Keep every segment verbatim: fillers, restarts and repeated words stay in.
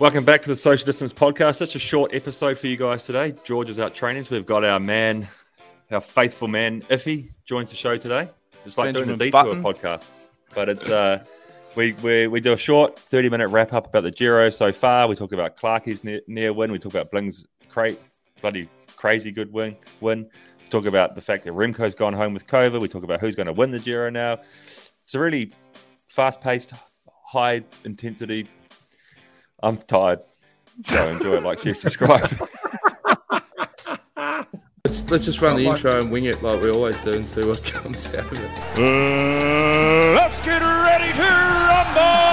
Welcome back to the Social Distance Podcast. Such a short episode for you guys today. George is out training, so we've got our man, our faithful man, Iffy, joins the show today. It's like Benjamin doing a Detour podcast, but it's uh, we, we we do a short thirty-minute wrap-up about the Giro so far. We talk about Clarkey's near, near win. We talk about Bling's cra- bloody crazy good win. win. We talk about the fact that Remco's gone home with COVID. We talk about who's going to win the Giro now. It's a really fast-paced, high-intensity. I'm tired. So enjoy it. Like, share, subscribe. let's, let's just run the like intro it. and wing it like we always do and see what comes out of it. Uh, let's get ready to rumble!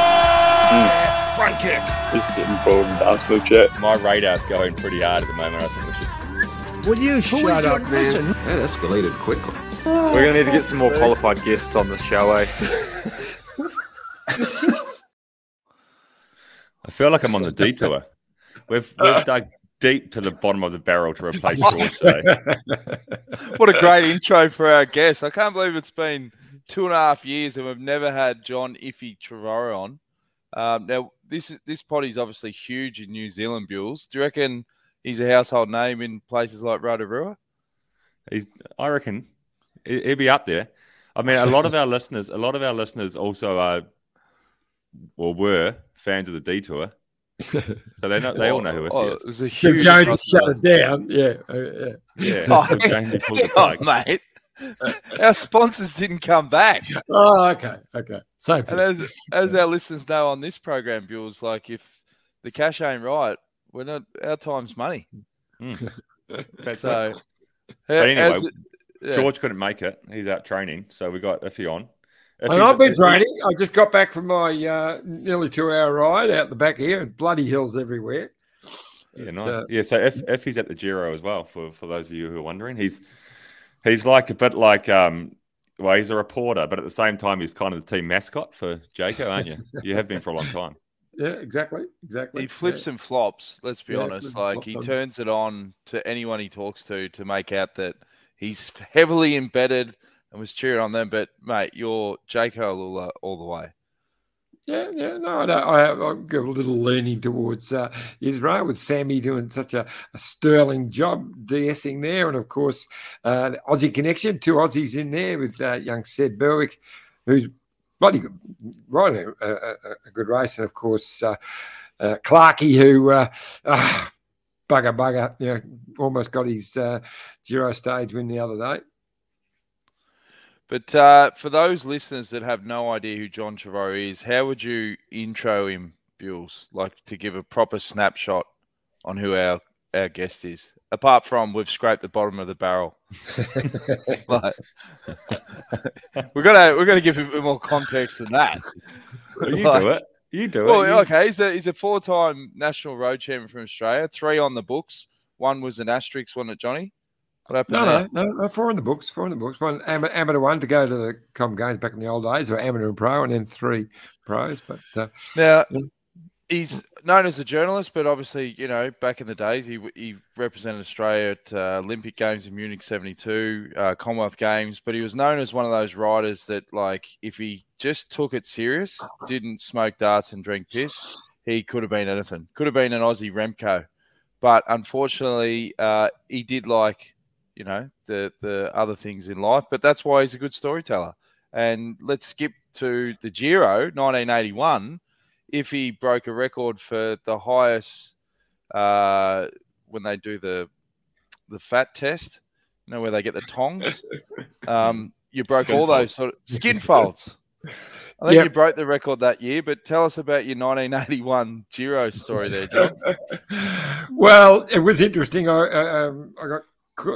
Mm. Front kick. Just getting bored and dancing shit. My radar's going pretty hard at the moment. I think we should... Will you Who shut up, man? Listen? That escalated quickly. Oh, We're going to need to get some more qualified guests on the show, eh? I feel like I'm on the detour. We've, we've dug deep to the bottom of the barrel to replace George today. What a great intro for our guest. I can't believe it's been two and a half years and we've never had John Iffy Trevorrow on. Um, now, this this potty is obviously huge in New Zealand, Bewls. Do you reckon he's a household name in places like Rotorua? He's, I reckon he'd be up there. I mean, a lot of our listeners, a lot of our listeners also are, or were, fans of the Detour, so they know they oh, all know who it oh, is. It was a huge. Going to shut it down, yeah, yeah, yeah. Oh, oh, mate, our sponsors didn't come back. Oh, okay, okay. Same thing. And as, as our listeners know on this program, Bewls, like if the cash ain't right, we're not. Our time's money. Mm. That's so. It. But anyway, it, yeah. George couldn't make it. He's out training, so we got Iffy on. If and I've been training. I just got back from my uh, nearly two-hour ride out the back here, and bloody hills everywhere. Yeah, nice. Uh, yeah, so if, if he's at the Giro as well, for, for those of you who are wondering, he's he's like a bit like um, well, he's a reporter, but at the same time, he's kind of the team mascot for Jayco, aren't you? You have been for a long time. Yeah, exactly, exactly. He flips yeah. and flops. Let's be yeah, honest. Like he turns it on to anyone he talks to to make out that he's heavily embedded. And was cheering on them, but mate, you're Jayco all, uh, all the way. Yeah, yeah, no, no I, I give a little leaning towards uh, Israel with Sammy doing such a, a sterling job DSing there, and of course uh, the Aussie connection, two Aussies in there with uh, young Sid Berwick, who's bloody good, riding a, a, a good race, and of course uh, uh, Clarkey, who. Uh, uh, bugger, bugger, you know, almost got his uh, Giro stage win the other day. But uh, for those listeners that have no idea who John Trevorrow is, how would you intro him, Bewls, like to give a proper snapshot on who our, our guest is? Apart from we've scraped the bottom of the barrel. like, we're gonna we're gonna give him more context than that. You like, do it. You do well, it. You... Okay, he's a he's a four time national road champion from Australia, three on the books. One was an asterisk, wasn't it, Johnny? No, no, no, no, four in the books, four in the books. One amateur one to go to the Com Games back in the old days, or amateur and pro, and then three pros. But uh, now yeah. he's known as a journalist, but obviously, you know, back in the days, he he represented Australia at uh, Olympic Games in Munich seventy-two, uh, Commonwealth Games. But he was known as one of those riders that, like, if he just took it serious, didn't smoke darts and drink piss, he could have been anything. Could have been an Aussie Remco, but unfortunately, uh, he did like. You know, the, the other things in life, but that's why he's a good storyteller. And let's skip to the Giro, nineteen eighty-one. Iffy broke a record for the highest uh, when they do the the fat test, you know, where they get the tongs. Um, you broke skin all folds. Those sort of skin folds. I think yep. you broke the record that year, but tell us about your nineteen eighty-one Giro story there, John. Well, it was interesting. I, I, um, I got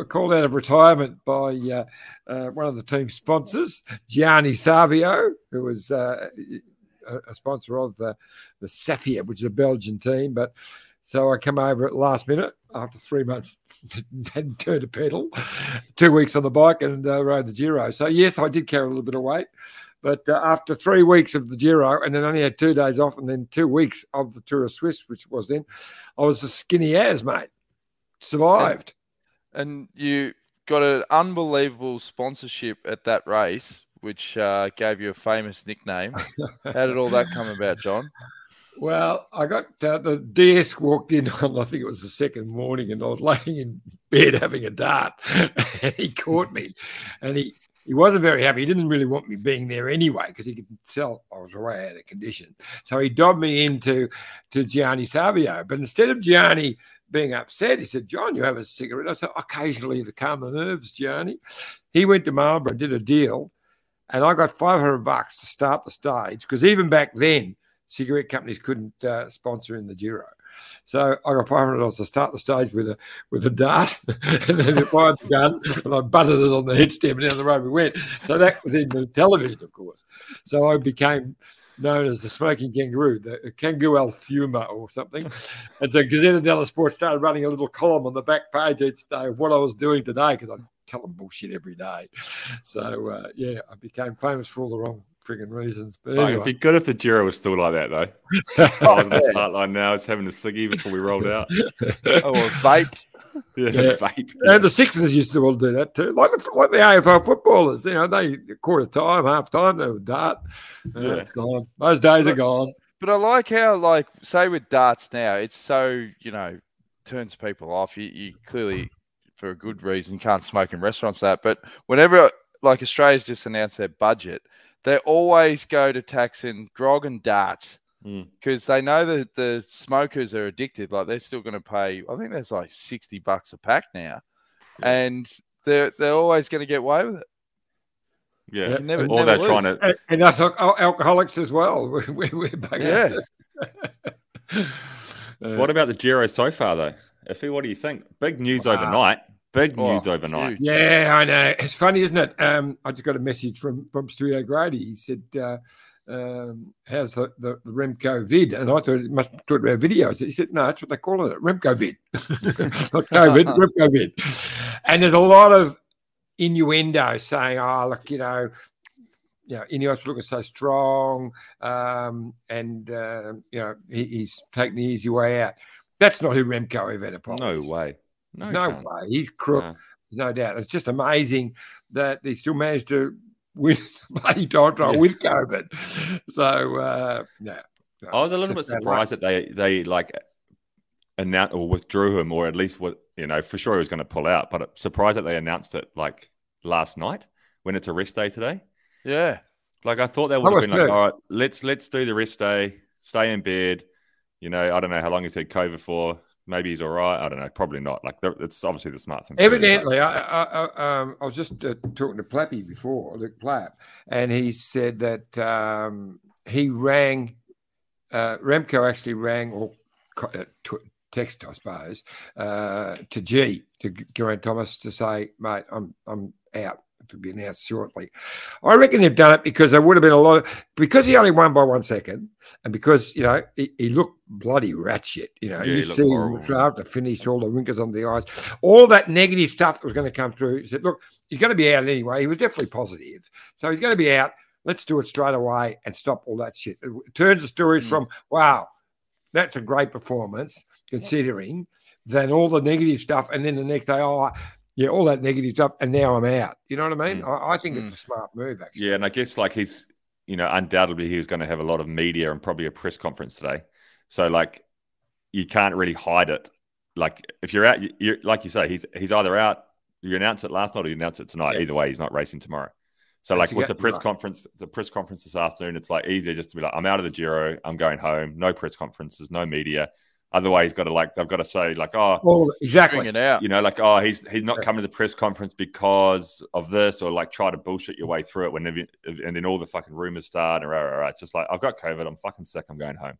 called out of retirement by uh, uh, one of the team sponsors, Gianni Savio, who was uh, a sponsor of the, the Safier, which is a Belgian team. But so I come over at last minute after three months hadn't turned a pedal, two weeks on the bike and uh, rode the Giro. So, yes, I did carry a little bit of weight. But uh, after three weeks of the Giro and then only had two days off and then two weeks of the Tour of Swiss, which was then, I was as skinny as, mate. Survived. Yeah. And you got an unbelievable sponsorship at that race, which uh, gave you a famous nickname. How did all that come about, John? Well, I got uh, the D S walked in on, I think it was the second morning, and I was laying in bed having a dart, and he caught me, and he, he wasn't very happy. He didn't really want me being there anyway because he could tell I was way out of condition. So he dobbed me into to Gianni Savio. But instead of Gianni being upset, he said, John, you have a cigarette? I said, occasionally to calm the nerves, Gianni. He went to Marlborough and did a deal, and I got five hundred bucks to start the stage because even back then, cigarette companies couldn't uh, sponsor in the Giro. So I got five hundred dollars to start the stage with a with a dart, and then they fired the gun, and I butted it on the headstem, and down the road we went. So that was in the television, of course. So I became known as the smoking kangaroo, the kangaroo al fuma or something. And so Gazeta Della Sports started running a little column on the back page each day of what I was doing today, because I tell them bullshit every day. So, uh, yeah, I became famous for all the wrong frigging reasons. But anyway. It'd be good if the Giro was still like that, though. I was in the start line now. It's having a ciggy before we rolled out. Oh, or vape. Yeah, yeah. Vape. And the Sixers used to all do that too. Like, like the A F L footballers, you know, they quarter time, half time, they would dart. Yeah. Uh, it's gone. Those days but, are gone. But I like how, like, say with darts now, it's so, you know, turns people off. You, you clearly, for a good reason, can't smoke in restaurants, that. But whenever, like, Australia's just announced their budget, they always go to taxing grog and darts because mm. they know that the smokers are addicted. Like, they're still going to pay, I think there's like sixty bucks a pack now. Yeah. And they're, they're always going to get away with it. Yeah. Yep. Never, or they're lose. Trying to. And, and us alcoholics as well. We're, we're back yeah. uh, what about the Giro so far, though? Iffy, what do you think? Big news wow. overnight. Big news oh, overnight. Huge. Yeah, I know. It's funny, isn't it? Um, I just got a message from, from Stu O'Grady. He said, uh, um, how's the, the, the Remcovid? And I thought it must be talking about video. He said, no, that's what they call it, Remcovid. Not COVID, Remcovid. And there's a lot of innuendo saying, oh, look, you know, you know, Ineos looking so strong um, and, uh, you know, he, he's taking the easy way out. That's not who Remco Evenepoel no is. No way. No, no way. He's crook. No. There's no doubt. It's just amazing that he still managed to win the bloody time trial yeah. with COVID. So, uh, no, no. I was a little it's bit surprised that they, they like, announced or withdrew him, or at least, what you know, for sure he was going to pull out, but I'm surprised that they announced it, like, last night when it's a rest day today. Yeah. Like, I thought that would have been good. Like, all right, let's, let's do the rest day, stay in bed. You know, I don't know how long he's had COVID for. Maybe he's all right. I don't know. Probably not. Like, it's obviously the smart thing. Evidently, I, I, I, um, I was just uh, talking to Plappy before, Luke Plapp, and he said that um, he rang, uh, Remco actually rang, or uh, text, I suppose, uh, to Gee, to Geraint Thomas, to say, mate, I'm I'm out. To be announced shortly. I reckon they've done it because there would have been a lot of, because he only won by one second, and because, you know, he, he looked bloody ratchet. You know, yeah, you see him after finish, all the wrinkles on the eyes, all that negative stuff that was going to come through. He said, look, he's going to be out anyway. He was definitely positive. So he's going to be out. Let's do it straight away and stop all that shit. It turns the story mm. from, wow, that's a great performance, considering, than all the negative stuff. And then the next day, oh, I, yeah, all that negative's up, and now I'm out. You know what I mean? Mm. I, I think mm. it's a smart move, actually. Yeah, and I guess, like, he's, you know, undoubtedly he was going to have a lot of media and probably a press conference today. So, like, you can't really hide it. Like, if you're out, you're, like you say, he's he's either out, you announce it last night or you announce it tonight. Yeah. Either way, he's not racing tomorrow. So, that's like, with the press right. conference, the press conference this afternoon, it's, like, easier just to be like, I'm out of the Giro, I'm going home, no press conferences, no media. Otherwise, got to like they've got to say like, oh, well, exactly, it out. You know, like, oh, he's he's not coming to the press conference because of this, or like try to bullshit your way through it whenever, and then all the fucking rumors start, and right, right, it's just like, I've got COVID, I'm fucking sick, I'm going home.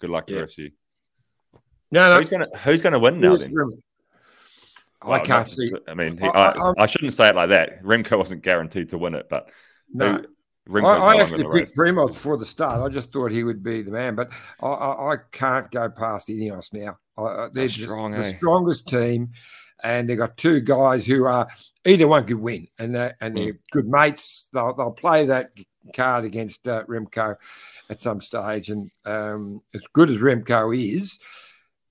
Good luck to yeah. the rest of you. No, no, who's gonna who's gonna win now? Then really? well, I can't no, see. I mean, he, I, I, I shouldn't say it like that. Remco wasn't guaranteed to win it, but no. Who, I, I actually picked Primo before the start. I just thought he would be the man, but I, I, I can't go past Ineos now. I, they're just strong, the eh? strongest team, and they've got two guys who are either one could win, and they're, and they're mm. good mates. They'll, they'll play that card against uh, Remco at some stage, and um, as good as Remco is,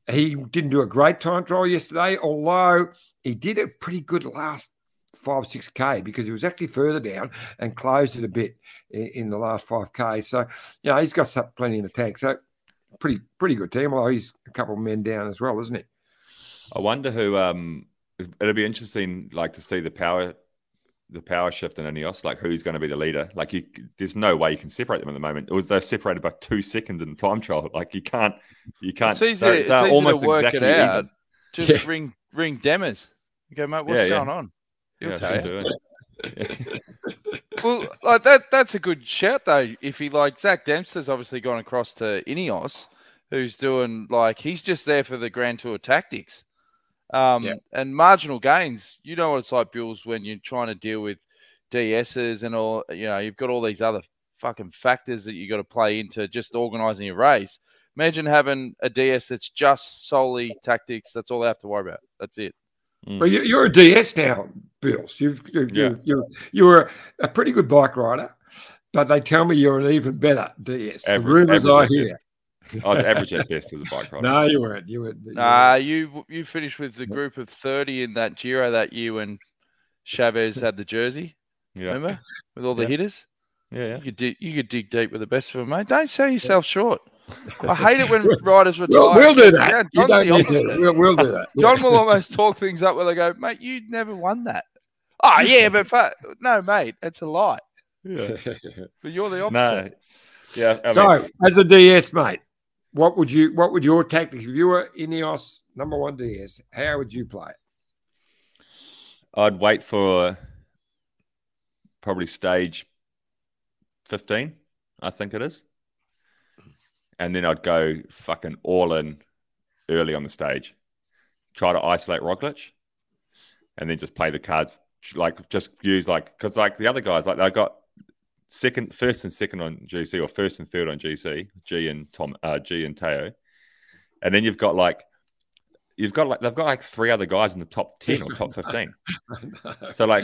he didn't do a great time trial yesterday, although he did a pretty good last five, six K because he was actually further down and closed it a bit in, in the last five K. So, you know, he's got some, plenty in the tank. So pretty pretty good team. Although he's a couple of men down as well, isn't he? I wonder who. Um, it'll be interesting, like to see the power, the power shift in Ineos. Like who's going to be the leader? Like you, there's no way you can separate them at the moment. It was they're separated by two seconds in the time trial. Like you can't, you can't. It's easy, they're, it's they're easy almost to work exactly it out. Even. Just yeah. ring ring Demers. You go, mate. What's yeah, yeah. going on? You'll yeah, tell you. Well, like that that's a good shout though. If he like Zach Dempster's obviously gone across to Ineos, who's doing like he's just there for the Grand Tour tactics. Um yeah. and marginal gains, you know what it's like, Bewls, when you're trying to deal with D S's and all, you know, you've got all these other fucking factors that you got to play into just organizing your race. Imagine having a D S that's just solely tactics, that's all they have to worry about. That's it. Mm. Well, you're a D S now, Bewls. You've, you've, yeah. you've, you're, you're a pretty good bike rider, but they tell me you're an even better D S. Average, the rumours I hear. Best. I was average at best as a bike rider. No, you weren't. You weren't. You nah, weren't. you you finished with the group of thirty in that Giro that year when Chavez had the jersey. Yeah. Remember? With all the yeah. hitters. Yeah, yeah. You could, dig, you could dig deep with the best of them, mate. Don't sell yourself yeah. short. I hate it when riders retire. We'll, we'll do that. Yeah, John's the opposite. We'll, we'll do that. John will almost talk things up where they go, mate, you never won that. Oh, yeah, but for, no, mate, it's a lie. Yeah. But you're the opposite. No. Yeah. I so, mean, as a D S, mate, what would you? What would your tactics? If you were Ineos number one D S, how would you play it? I'd wait for probably stage fifteen, I think it is. And then I'd go fucking all in early on the stage. Try to isolate Roglic. And then just play the cards. Like, just use, like... Because, like, the other guys, like, they got second, first and second on G C, or first and third on G C. G and Tom, uh, G and Tao. And then you've got, like... You've got, like... They've got, like, three other guys in the top ten or top fifteen. So, like,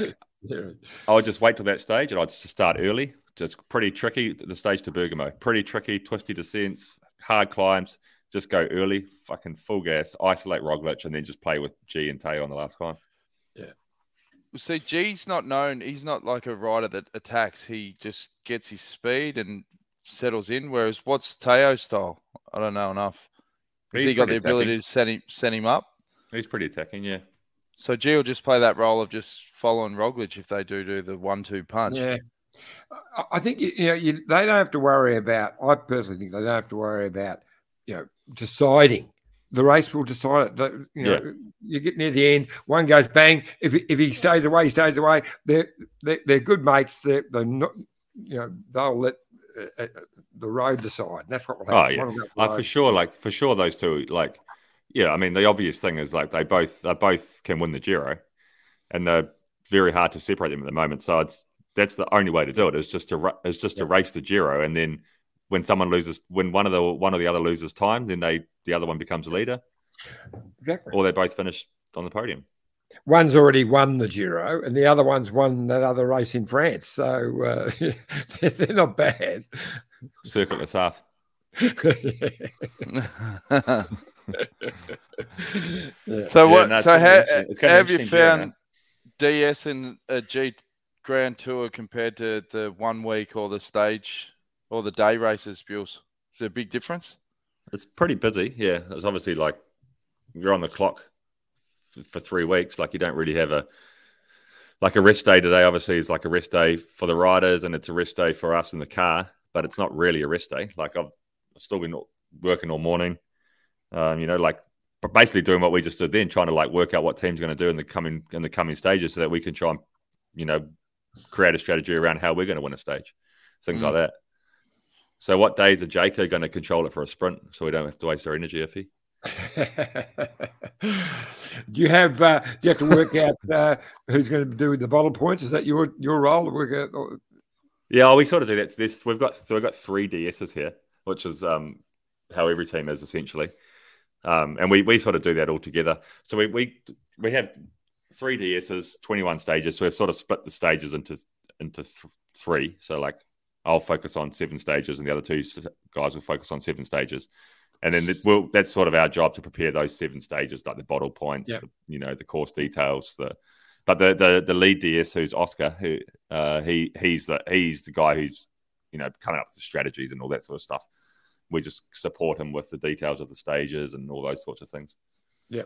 I would just wait till that stage, and I'd just start early. Just pretty tricky, the stage to Bergamo. Pretty tricky, twisty descents, hard climbs. Just go early, fucking full gas, isolate Roglic, and then just play with G and Tao on the last climb. Yeah. See, G's not known. He's not like a rider that attacks. He just gets his speed and settles in, whereas what's Tao's style? I don't know enough. Has he got the ability to set him, set him up? He's pretty attacking, yeah. So G will just play that role of just following Roglic if they do do the one-two punch. Yeah. I think you know you, they don't have to worry about. I personally think they don't have to worry about you know deciding. The race will decide it. You know, yeah. you get near the end, one goes bang. If if he stays away, he stays away. They're they're, they're good mates. They're, they're not. You know they'll let uh, the road decide. And that's what will happen. Oh yeah, uh, for sure. Like for sure, those two. Like yeah, I mean the obvious thing is like they both they both can win the Giro, and they're very hard to separate them at the moment. So it's. That's the only way to do it is just to is just yeah. to race the Giro, and then when someone loses, when one of the one or the other loses time, then they the other one becomes a leader, exactly. Or they both finish on the podium. One's already won the Giro, and the other one's won that other race in France, so uh, they're not bad. Circuit des Sas. yeah. So what? Yeah, no, so how have you found D S in a G? Grand Tour compared to the one week or the stage or the day races, Bewls? Is there a big difference? It's pretty busy, yeah. It's obviously like you're on the clock for three weeks. Like you don't really have a like a rest day today. Obviously, it's like a rest day for the riders and it's a rest day for us in the car, but it's not really a rest day. Like I've still been working all morning, um, you know, like basically doing what we just did then, trying to like work out what team's going to do in the coming in the coming stages so that we can try and you know. create a strategy around how we're going to win a stage, things mm. like that. So what days are Jayco going to control it for a sprint so we don't have to waste our energy, Iffy? do you have uh, do you have to work out uh, who's going to do the bottle points? Is that your your role to work out? Or... Yeah, well, we sort of do that. This we've got so we've got three D S's here, which is um, how every team is essentially, um, and we we sort of do that all together. So we we we have. Three D S's, twenty-one stages. So we've sort of split the stages into into th three. So like I'll focus on seven stages and the other two guys will focus on seven stages. And then we'll, that's sort of our job to prepare those seven stages, like the bottle points, yep. the, you know, the course details. The But the the, the lead D S, who's Oscar, who uh, he he's the he's the guy who's, you know, coming up with the strategies and all that sort of stuff. we just support him with the details of the stages and all those sorts of things. Yeah.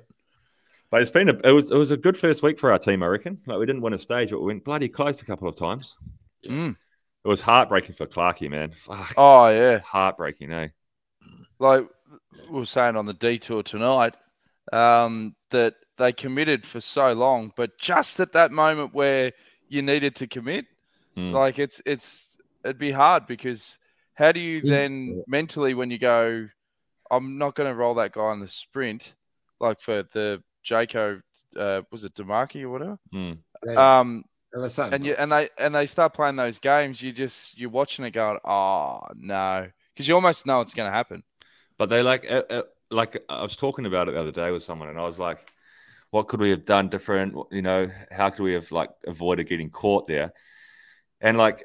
But it's been a, it was it was a good first week for our team, I reckon. Like, we didn't win a stage, but we went bloody close a couple of times. Mm. It was heartbreaking for Clarkey, man. Fuck. Oh yeah, heartbreaking, eh? Like we were saying on the detour tonight, um, that they committed for so long, but just at that moment where you needed to commit, mm. like it's it's it'd be hard, because how do you then mentally, when you go, I'm not going to roll that guy in the sprint, like for the Jayco, uh, was it DeMarchi or whatever? Mm. Yeah. Um, and you and they and they start playing those games. You just you're watching it going, oh no, because you almost know it's going to happen. But they like uh, uh, like I was talking about it the other day with someone, and I was like, what could we have done different? You know, how could we have like avoided getting caught there? And like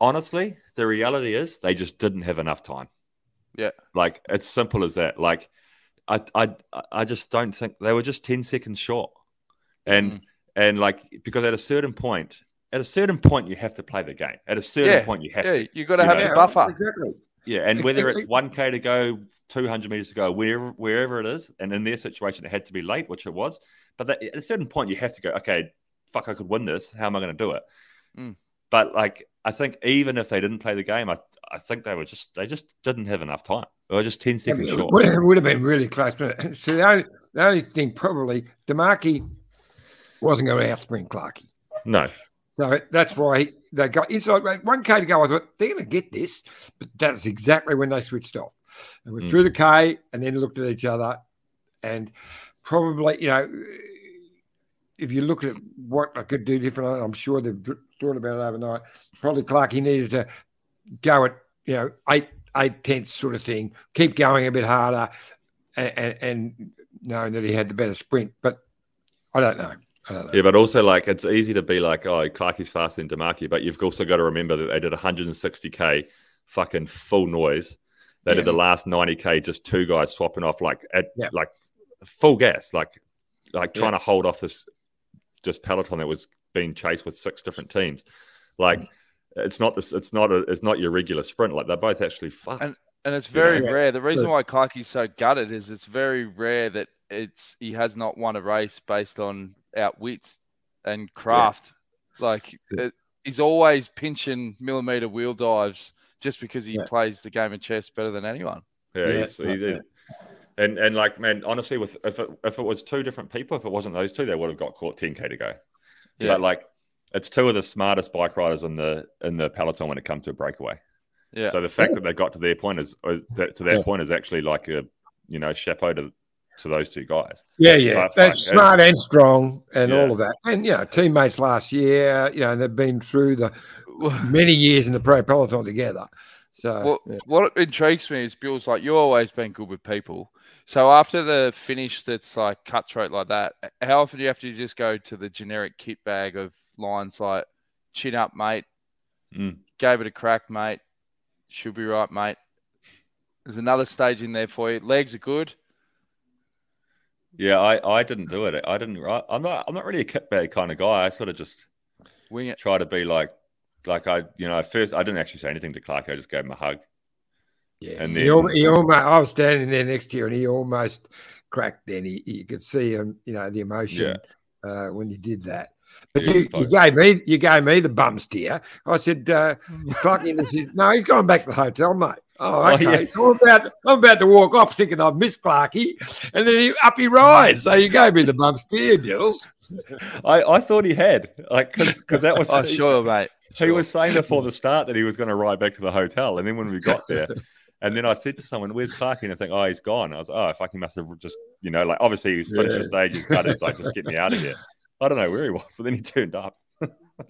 honestly, the reality is they just didn't have enough time. Yeah, like it's simple as that. Like. I, I I just don't think they were just ten seconds short, and mm. and like because at a certain point, at a certain point you have to play the game. At a certain yeah. point you have yeah. to. You got to have a buffer, exactly. Yeah, and exactly. whether it's one K to go, two hundred meters to go, wherever wherever it is, and in their situation it had to be late, which it was. But that, at a certain point you have to go, okay, fuck, I could win this. How am I going to do it? Mm. But like I think even if they didn't play the game, I I think they were just they just didn't have enough time. Or just ten seconds short. It would have been really close. But so the only, the only thing probably, DeMarchi wasn't going to outspring Clarkey. No. So that's why they got inside. one K to go, I thought, they're going to get this. But that's exactly when they switched off. They went mm. through the K and then looked at each other. And probably, you know, if you look at what I could do different, I'm sure they've thought about it overnight. Probably Clarkey needed to go at, you know, eight. Eight tenths sort of thing. Keep going a bit harder, and, and, and knowing that he had the better sprint. But I don't know. I don't know. Yeah, but also like it's easy to be like, oh, Clarkey's faster than DeMarchi, but you've also got to remember that they did one hundred sixty K fucking full noise. They yeah. did the last ninety K just two guys swapping off like at yeah. like full gas, like like trying yeah. to hold off this just peloton that was being chased with six different teams, like. Mm. It's not this. It's not a. It's not your regular sprint. Like they're both actually fucked. And and it's very you know? rare. The reason why Clarkey's so gutted is it's very rare that it's he has not won a race based on outwits and craft. Yeah. Like yeah. It, he's always pinching millimeter wheel dives just because he yeah. plays the game of chess better than anyone. Yeah, yeah. He's, he's, he's, and and like man, honestly, with if it, if it was two different people, if it wasn't those two, they would have got caught ten K to go. Yeah. But like. It's two of the smartest bike riders in the in the peloton when it comes to a breakaway. Yeah. So the fact yeah. that they got to their point is, is that, to their yeah. point is actually like a you know chapeau to to those two guys. Yeah, yeah. But That's like, smart and strong and yeah. all of that. And you know, teammates last year. You know, they've been through the many years in the pro peloton together. So well, yeah. what intrigues me is Bill's like you've always been good with people. So after the finish that's like cutthroat like that, how often do you have to just go to the generic kit bag of lines like chin up, mate, mm. gave it a crack, mate, should be right, mate. There's another stage in there for you. Legs are good. Yeah, I, I didn't do it. I didn't. I, I'm not. I'm not really a kit bag kind of guy. I sort of just wing it. Try to be like like I you know at first I didn't actually say anything to Clark. I just gave him a hug. Yeah, and then, he, almost, he almost. I was standing there next to you, and he almost cracked. Then he, you could see him, you know, the emotion yeah. uh, when you did that. But yeah, you, you gave me, you gave me the bum steer. I said, uh, Clarkey, and said, "No, he's gone back to the hotel, mate." Oh, okay. Oh, yeah. So I'm about, I'm about to walk off, thinking I've missed Clarkey, and then he, up he rides. So you gave me the bum steer, Dills. I, I thought he had, like, because that was. Oh, sure, mate. Sure. He was saying before the start that he was going to ride back to the hotel, and then when we got there. And then I said to someone, "Where's Clarkey?" And I think, "Oh, he's gone." I was, "Oh, fucking must have just, you know, like obviously he was finished yeah. the stage. He's cut. It's like just get me out of here." I don't know where he was, but then he turned up.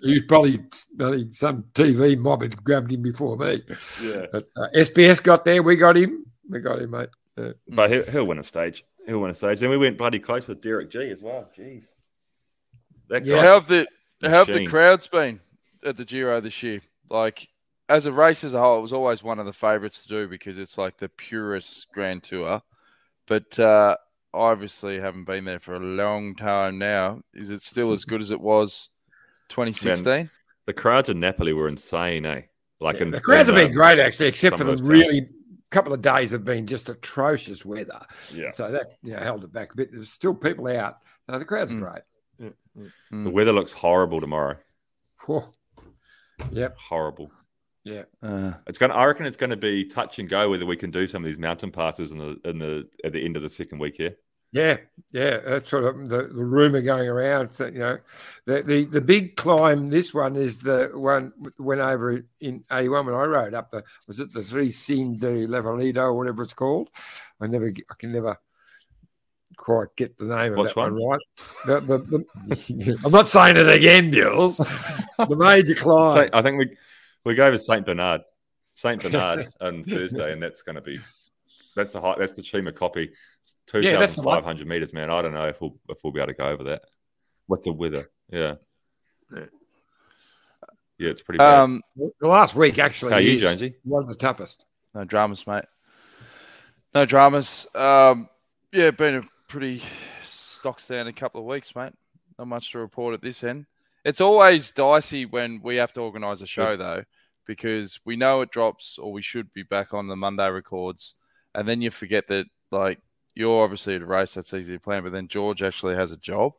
He was probably, probably some T V mob had grabbed him before me. Yeah. But, uh, S B S got there. We got him. We got him, mate. Yeah. But he'll, he'll win a stage. He'll win a stage. Then we went bloody close with Derek Gee as well. Jeez. That yeah. How have the how have the crowds been at the Giro this year? Like. As a race as a whole, it was always one of the favourites to do because it's like the purest Grand Tour. But uh, obviously haven't been there for a long time now. Is it still as good as it was twenty sixteen? Man, the crowds in Napoli were insane, eh? Like yeah, in, the crowds in, have been um, great, actually, except for the really couple of days have been just atrocious weather. Yeah. So that, you know, held it back a bit. There's still people out. No, the crowd's mm. great. Yeah, yeah. Mm. The weather looks horrible tomorrow. Whew. Yep. Horrible. Yeah. Uh, it's going to, I reckon it's going to be touch and go whether we can do some of these mountain passes in the in the at the end of the second week here. Yeah, yeah, that's sort of the, the rumor going around. So, you know, the, the the big climb. This one is the one went over in eighty-one when I rode up the was it the Tre Cime di Lavaredo or whatever it's called. I never, I can never quite get the name What's of that one, one right. The, the, the, I'm not saying it again, Bewls. The major climb. I think we we go over Saint Bernard, Saint Bernard on Thursday, and that's going to be. That's the height. That's the Cima Coppi, two thousand five hundred meters, man. I don't know if we'll if we'll be able to go over that with the weather. Yeah, yeah, yeah it's pretty bad. Um, the last week actually How is you, Jonesy? One of the toughest. No dramas, mate. No dramas. Um, yeah, been a pretty stock standard couple of weeks, mate. Not much to report at this end. It's always dicey when we have to organise a show yeah. though, because we know it drops, or we should be back on the Monday records. And then you forget that, like, you're obviously at a race, that's easy to plan. But then George actually has a job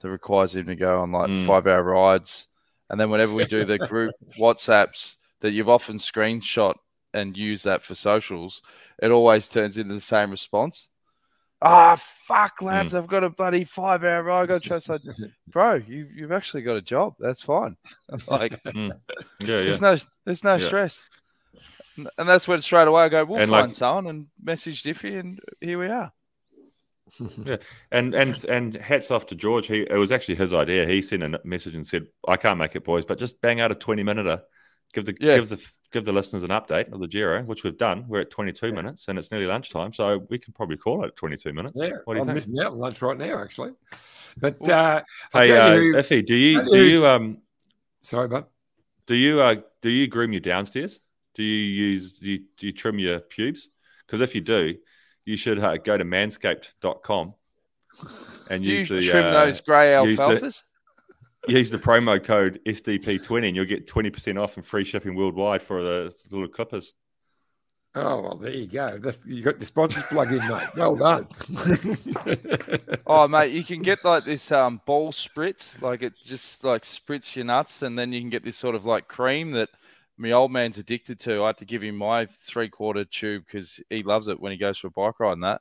that requires him to go on, like, mm. five-hour rides. And then whenever we do the group WhatsApps that you've often screenshot and use that for socials, it always turns into the same response. Ah, oh, fuck, lads, mm. I've got a bloody five-hour ride. I've got to show. Like, bro, you, you've actually got a job. That's fine. Like, mm. yeah, there's yeah. no, there's no yeah. stress. And that's when straight away I go, we'll and find like, someone and messaged Iffy, and here we are. Yeah, and and and hats off to George. He it was actually his idea. He sent a message and said, "I can't make it, boys, but just bang out a twenty-minute-er. Give the yeah. give the give the listeners an update of the Giro, which we've done. We're at twenty-two yeah. minutes, and it's nearly lunchtime, so we can probably call it twenty-two minutes. Yeah, what do you I'm think? Missing out on lunch right now, actually. But well, uh, hey, uh, you, Iffy, do you do you um? Sorry, bud. Do you uh do you groom your downstairs? Do you use do you, do you trim your pubes? Because if you do, you should uh, go to manscaped dot com and do use you the trim uh, those grey alfalfas. Use the, use the promo code S D P twenty, and you'll get twenty percent off and free shipping worldwide for the little clippers. Oh well, there you go. That's, you got the sponsors plug in, mate. Well done. Oh, mate, you can get like this um, ball spritz, like it just like spritz your nuts, and then you can get this sort of like cream that. My old man's addicted to. I had to give him my three-quarter tube because he loves it when he goes for a bike ride and that.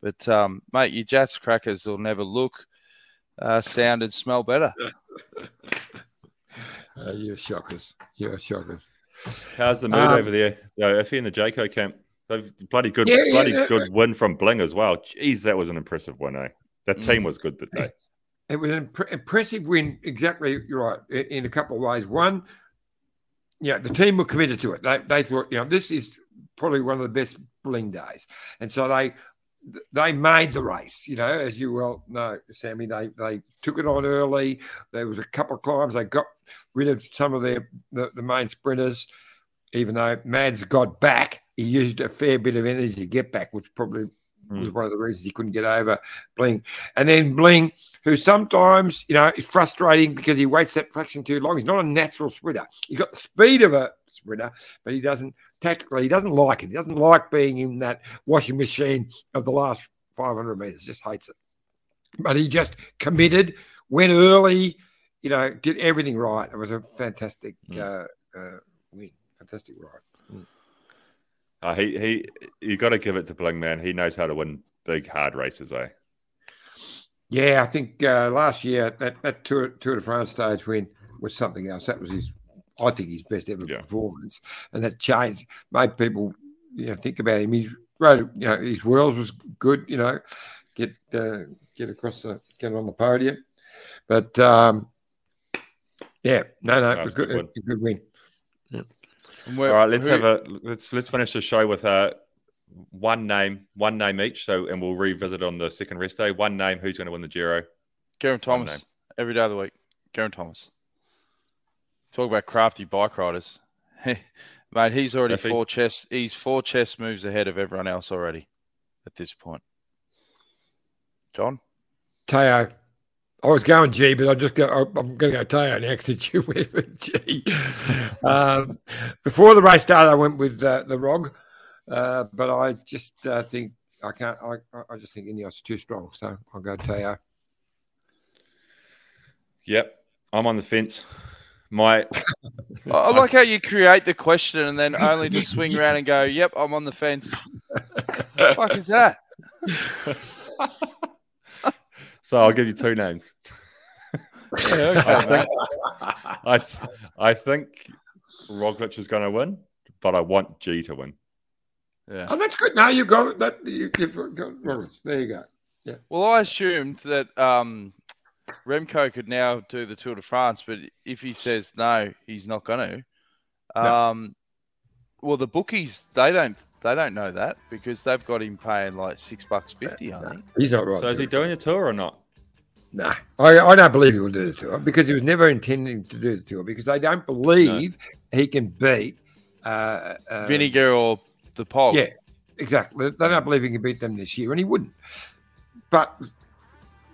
But, um, mate, your Jats crackers will never look, uh, sound, and smell better. Uh, you're shockers. You're shockers. How's the mood um, over there? Yo, Iffy and the Jayco camp. They've bloody good, yeah, bloody yeah, good win from Bling as well. Jeez, that was an impressive win, eh? That team was good that day. It was an imp- impressive win, exactly right, in a couple of ways. One... Yeah, the team were committed to it. They they thought, you know, this is probably one of the best Bling days, and so they they made the race. You know, as you well know, Sammy, they they took it on early. There was a couple of climbs. They got rid of some of their the, the main sprinters, even though Mads got back. He used a fair bit of energy to get back, which probably mm. was one of the reasons he couldn't get over Bling. And then Bling, who sometimes, you know, is frustrating because he waits that fraction too long. He's not a natural sprinter. He's got the speed of a sprinter, but he doesn't, tactically, he doesn't like it. He doesn't like being in that washing machine of the last five hundred metres. Just hates it. But he just committed, went early, you know, did everything right. It was a fantastic mm. uh, uh, win, fantastic ride. Mm. Uh, he he, you got to give it to Bling, man. He knows how to win big, hard races, eh? Yeah, I think uh, last year that, that Tour, Tour de France stage win was something else. That was his, I think, his best ever yeah. performance, and that changed, made people, you know, think about him. He rode, you know, his Worlds was good, you know, get uh, get across the, get on the podium, but um, yeah, no, no, it was good, a good win. Yeah. All right, let's who, have a let's let's finish the show with uh one name, one name each. So, and we'll revisit on the second rest day. One name, who's going to win the Giro? Geraint Thomas every day of the week. Geraint Thomas. Talk about crafty bike riders, mate. He's already Iffy. four chess. He's four chess moves ahead of everyone else already at this point. John, Tao. I was going G, but I just go. I'm going to go Tao next. Did you went with G? Um, before the race started, I went with uh, the Rog, Uh, but I just uh, think I can't. I I just think Ineos are too strong, so I'll go Tao. Yep, I'm on the fence. My, I like how you create the question and then only just swing around and go, "Yep, I'm on the fence." What the fuck is that? So I'll give you two names. I think, I, th I think Roglic is going to win, but I want Gee to win. Yeah. Oh, that's good. Now you go. That you give Roglic. There you go. Yeah. Well, I assumed that um, Remco could now do the Tour de France, but if he says no, he's not going to. Um, no. Well, the bookies they don't they don't know that because they've got him paying like six bucks fifty. I think he's not right. So is he doing the tour or not? No, I, I don't believe he will do the tour because he was never intending to do the tour because they don't believe no. he can beat uh, uh, Vinegar or the Pog. Yeah, exactly. They don't believe he can beat them this year, and he wouldn't. But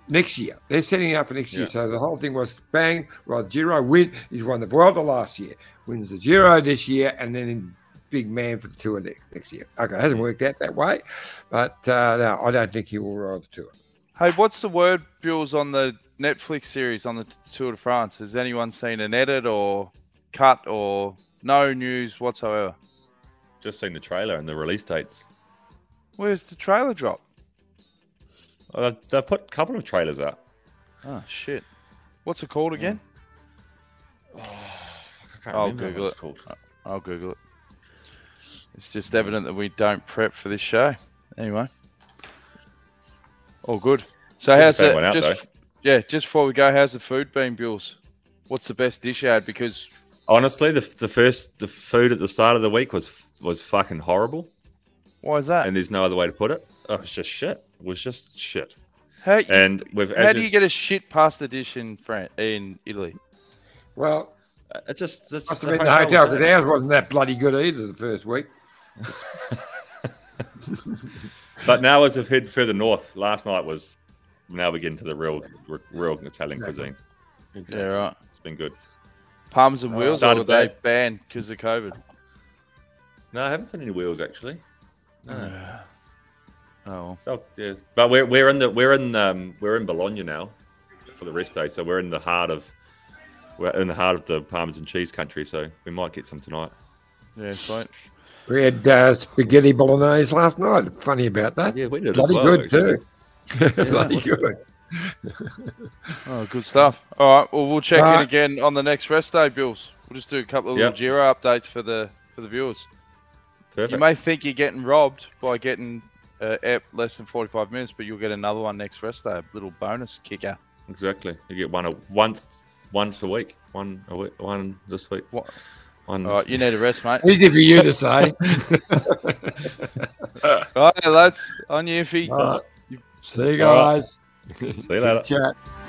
next year, they're setting it up for next yeah. year. So the whole thing was bang, right? Giro win. He's won the Vuelta last year, wins the Giro this year, and then in big man for the tour next year. Okay, it hasn't worked out that way, but uh, no, I don't think he will ride the tour. Hey, what's the word, Bewls, on the Netflix series on the Tour de France? Has anyone seen an edit or cut or no news whatsoever? Just seen the trailer and the release dates. Where's the trailer drop? Uh, they put a couple of trailers up. Oh, shit. What's it called again? Oh, I can't I'll remember Google what it's called. It. I'll Google it. It's just evident that we don't prep for this show. Anyway. All good. So how's it? Just, yeah, just before we go, how's the food been, Bewls? What's the best dish out? Because honestly, the the first the food at the start of the week was was fucking horrible. Why is that? And there's no other way to put it. Oh, it's just shit. It was just shit. How and we've how just, do you get a shit pasta dish in France in Italy? Well, it just it's must have been the hotel because ours wasn't that bloody good either the first week. But now, as we've head further north, last night was. Now we get into the real, real Italian cuisine. Exactly. Yeah, right. It's been good. Palms and wheels. Or were they banned because of COVID? No, I haven't seen any wheels actually. No. Oh. oh yeah. But we're we're in the we're in um we're in Bologna now for the rest day, so we're in the heart of we're in the heart of the Parmesan and cheese country. So we might get some tonight. Yeah, fine. We had uh, spaghetti bolognese last night. Funny about that. Yeah, we did. Bloody well, good actually. Too. Bloody good. Oh, good stuff. All right, well, we'll check uh, in again on the next rest day, Bewls. We'll just do a couple of yep. little Giro updates for the for the viewers. Perfect. You may think you're getting robbed by getting uh, E P less than forty-five minutes, but you'll get another one next rest day, a little bonus kicker. Exactly. You get one a, once once a week, one a week, one this week. What? On... All right, you need a rest, mate. Easy for you to say. All right, lads, on you, Iffy. All right. See you guys. See you later. Good chat.